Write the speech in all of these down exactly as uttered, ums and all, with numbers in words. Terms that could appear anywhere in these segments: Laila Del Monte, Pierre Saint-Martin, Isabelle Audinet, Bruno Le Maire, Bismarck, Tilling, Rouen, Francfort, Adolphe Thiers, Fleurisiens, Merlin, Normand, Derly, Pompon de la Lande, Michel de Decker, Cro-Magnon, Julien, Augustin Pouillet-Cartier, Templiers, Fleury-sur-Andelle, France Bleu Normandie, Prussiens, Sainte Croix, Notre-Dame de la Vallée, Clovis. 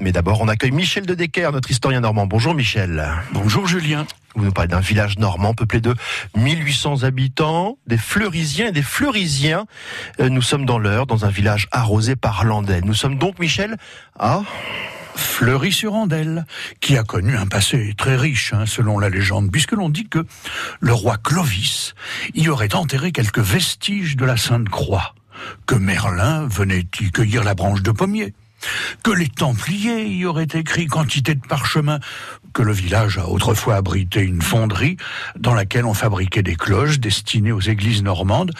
Mais d'abord, on accueille Michel de Decker, notre historien normand. Bonjour Michel. Bonjour Julien. Vous nous parlez d'un village normand peuplé de mille huit cents habitants, des Fleurisiens et des Fleurisiens. Nous sommes dans l'Eure, dans un village arrosé par l'Andelle. Nous sommes donc, Michel, à Fleury-sur-Andelle, qui a connu un passé très riche, hein, selon la légende, puisque l'on dit que le roi Clovis y aurait enterré quelques vestiges de la Sainte Croix, que Merlin venait y cueillir la branche de pommier, que les Templiers y auraient écrit quantité de parchemins, que le village a autrefois abrité une fonderie dans laquelle on fabriquait des cloches destinées aux églises normandes,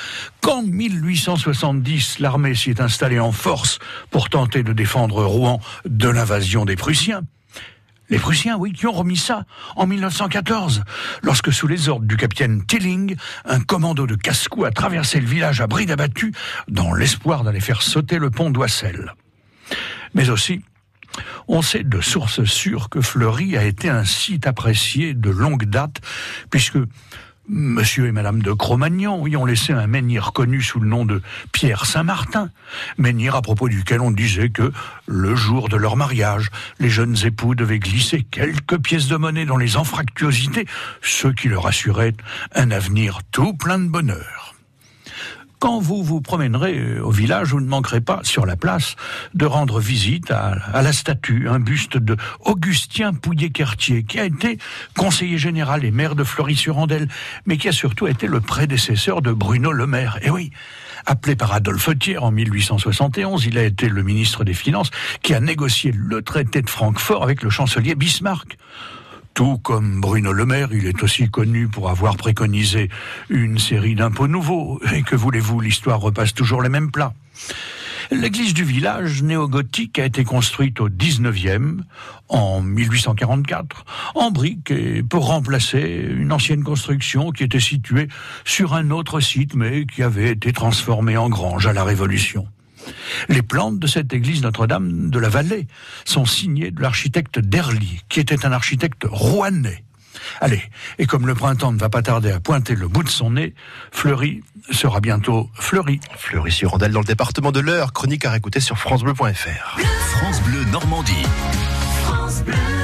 qu'en mille huit cent soixante-dix, l'armée s'y est installée en force pour tenter de défendre Rouen de l'invasion des Prussiens. Les Prussiens, oui, qui ont remis ça en mille neuf cent quatorze, lorsque sous les ordres du capitaine Tilling, un commando de casse-cou a traversé le village à bride abattue dans l'espoir d'aller faire sauter le pont d'Oissel. Mais aussi, on sait de sources sûres que Fleury a été un site apprécié de longue date, puisque monsieur et madame de Cro-Magnon y ont laissé un menhir connu sous le nom de Pierre Saint-Martin, menhir à propos duquel on disait que, le jour de leur mariage, les jeunes époux devaient glisser quelques pièces de monnaie dans les anfractuosités, ce qui leur assurait un avenir tout plein de bonheur. Quand vous vous promènerez au village, vous ne manquerez pas, sur la place, de rendre visite à, à la statue, un buste de Augustin Pouillet-Cartier, qui a été conseiller général et maire de Fleury-sur-Andelle, mais qui a surtout été le prédécesseur de Bruno Le Maire. Et oui, appelé par Adolphe Thiers en mille huit cent soixante et onze, il a été le ministre des Finances, qui a négocié le traité de Francfort avec le chancelier Bismarck. Tout comme Bruno Le Maire, il est aussi connu pour avoir préconisé une série d'impôts nouveaux. Et que voulez-vous, l'histoire repasse toujours les mêmes plats. L'église du village, néo-gothique, a été construite au dix-neuvième, en mille huit cent quarante-quatre, en briques, et pour remplacer une ancienne construction qui était située sur un autre site, mais qui avait été transformée en grange à la Révolution. Les plantes de cette église Notre-Dame de la Vallée sont signées de l'architecte Derly, qui était un architecte rouennais. Allez, et comme le printemps ne va pas tarder à pointer le bout de son nez, Fleury sera bientôt Fleury. Fleury-sur-Andelle dans le département de l'Eure, chronique à réécouter sur francebleu point fr. France Bleu Normandie. France Bleu.